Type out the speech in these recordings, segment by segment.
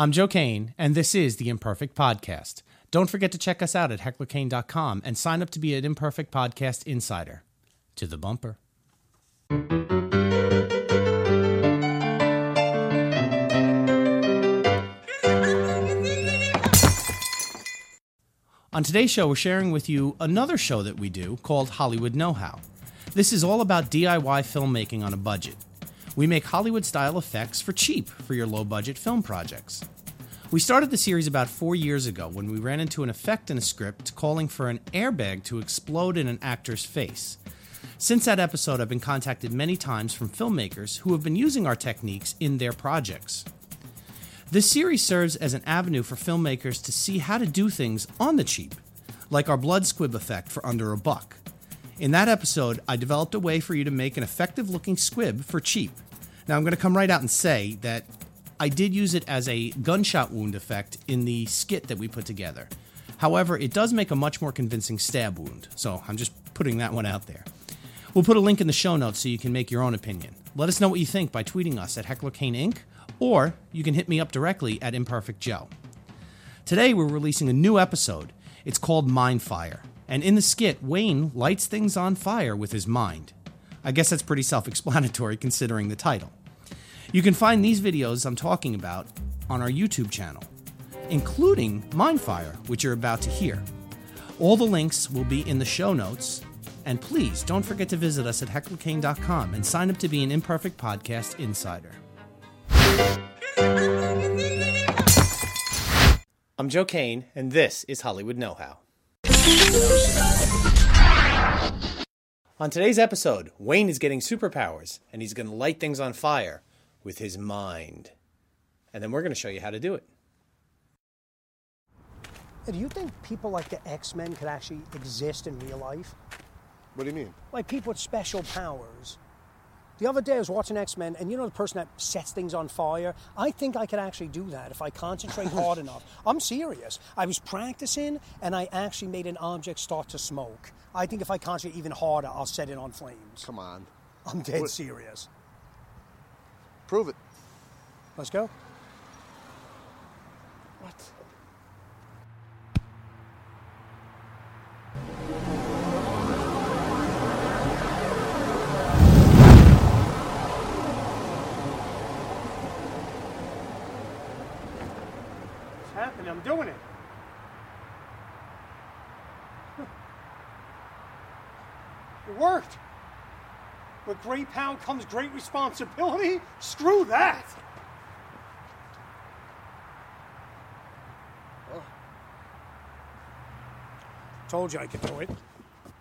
I'm Joe Kane, and this is the Imperfect Podcast. Don't forget to check us out at hecklerkane.com and sign up to be an Imperfect Podcast Insider. To the bumper. On today's show, we're sharing with you another show that we do called Hollywood Know-How. This is all about DIY filmmaking on a budget. We make Hollywood-style effects for cheap for your low-budget film projects. We started the series about 4 years ago when we ran into an effect in a script calling for an airbag to explode in an actor's face. Since that episode, I've been contacted many times from filmmakers who have been using our techniques in their projects. This series serves as an avenue for filmmakers to see how to do things on the cheap, like our blood squib effect for under $1. In that episode, I developed a way for you to make an effective-looking squib for cheap. Now, I'm going to come right out and say that I did use it as a gunshot wound effect in the skit that we put together. However, it does make a much more convincing stab wound, so I'm just putting that one out there. We'll put a link in the show notes so you can make your own opinion. Let us know what you think by tweeting us at HecklerKaneInc, or you can hit me up directly at ImperfectJoe. Today, we're releasing a new episode. It's called Mindfire. And in the skit, Wayne lights things on fire with his mind. I guess that's pretty self-explanatory considering the title. You can find these videos I'm talking about on our YouTube channel, including Mindfire, which you're about to hear. All the links will be in the show notes. And please don't forget to visit us at hecklerkane.com and sign up to be an Imperfect Podcast Insider. I'm Joe Kane, and this is Hollywood Know-How. On today's episode, Wayne is getting superpowers, and he's going to light things on fire with his mind. And then we're going to show you how to do it. Do you think people like the X-Men could actually exist in real life? What do you mean? Like people with special powers. The other day I was watching X-Men, and you know the person that sets things on fire? I think I could actually do that if I concentrate hard enough. I'm serious. I was practicing, and I actually made an object start to smoke. I think if I concentrate even harder, I'll set it on flames. Come on. I'm dead serious. Prove it. Let's go. What? I'm doing it. It worked. With great power comes great responsibility. Screw that. Oh. Told you I could do it.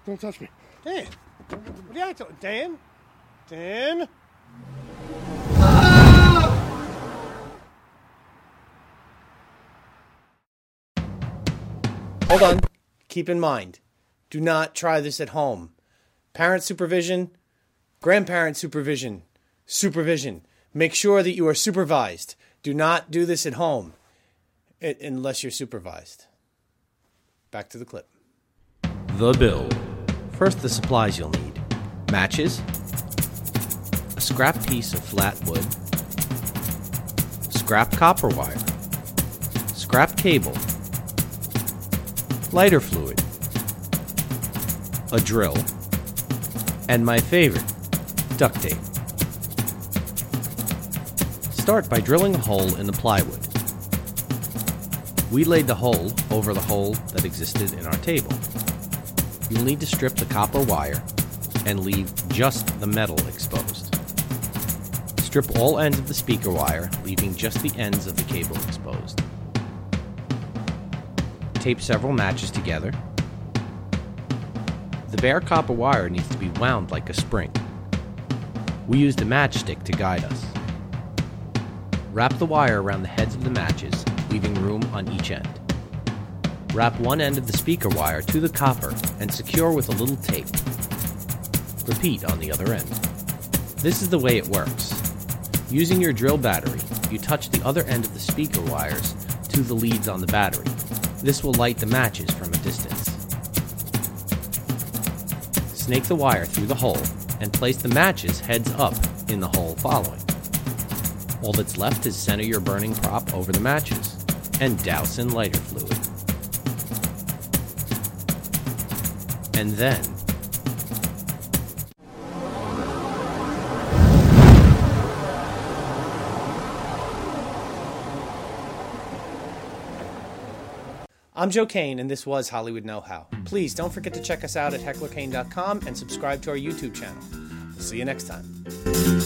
Don't touch me. Dan. What do I tell? Dan? Dan? Hold on. Keep in mind, do not try this at home. Parent supervision, grandparent supervision, supervision. Make sure that you are supervised. Do not do this at home unless you're supervised. Back to the clip. The bill. First, the supplies you'll need. Matches, a scrap piece of flat wood, scrap copper wire, scrap cable, lighter fluid, a drill, and my favorite, duct tape. Start by drilling a hole in the plywood. We laid the hole over the hole that existed in our table. You'll need to strip the copper wire and leave just the metal exposed. Strip all ends of the speaker wire, leaving just the ends of the cable exposed. Tape several matches together. The bare copper wire needs to be wound like a spring. We used a matchstick to guide us. Wrap the wire around the heads of the matches, leaving room on each end. Wrap one end of the speaker wire to the copper and secure with a little tape. Repeat on the other end. This is the way it works. Using your drill battery, you touch the other end of the speaker wires to the leads on the battery. This will light the matches from a distance. Snake the wire through the hole and place the matches heads up in the hole following. All that's left is center your burning prop over the matches and douse in lighter fluid. And then I'm Joe Kane, and this was Hollywood Know-How. Please don't forget to check us out at hecklerkane.com and subscribe to our YouTube channel. We'll see you next time.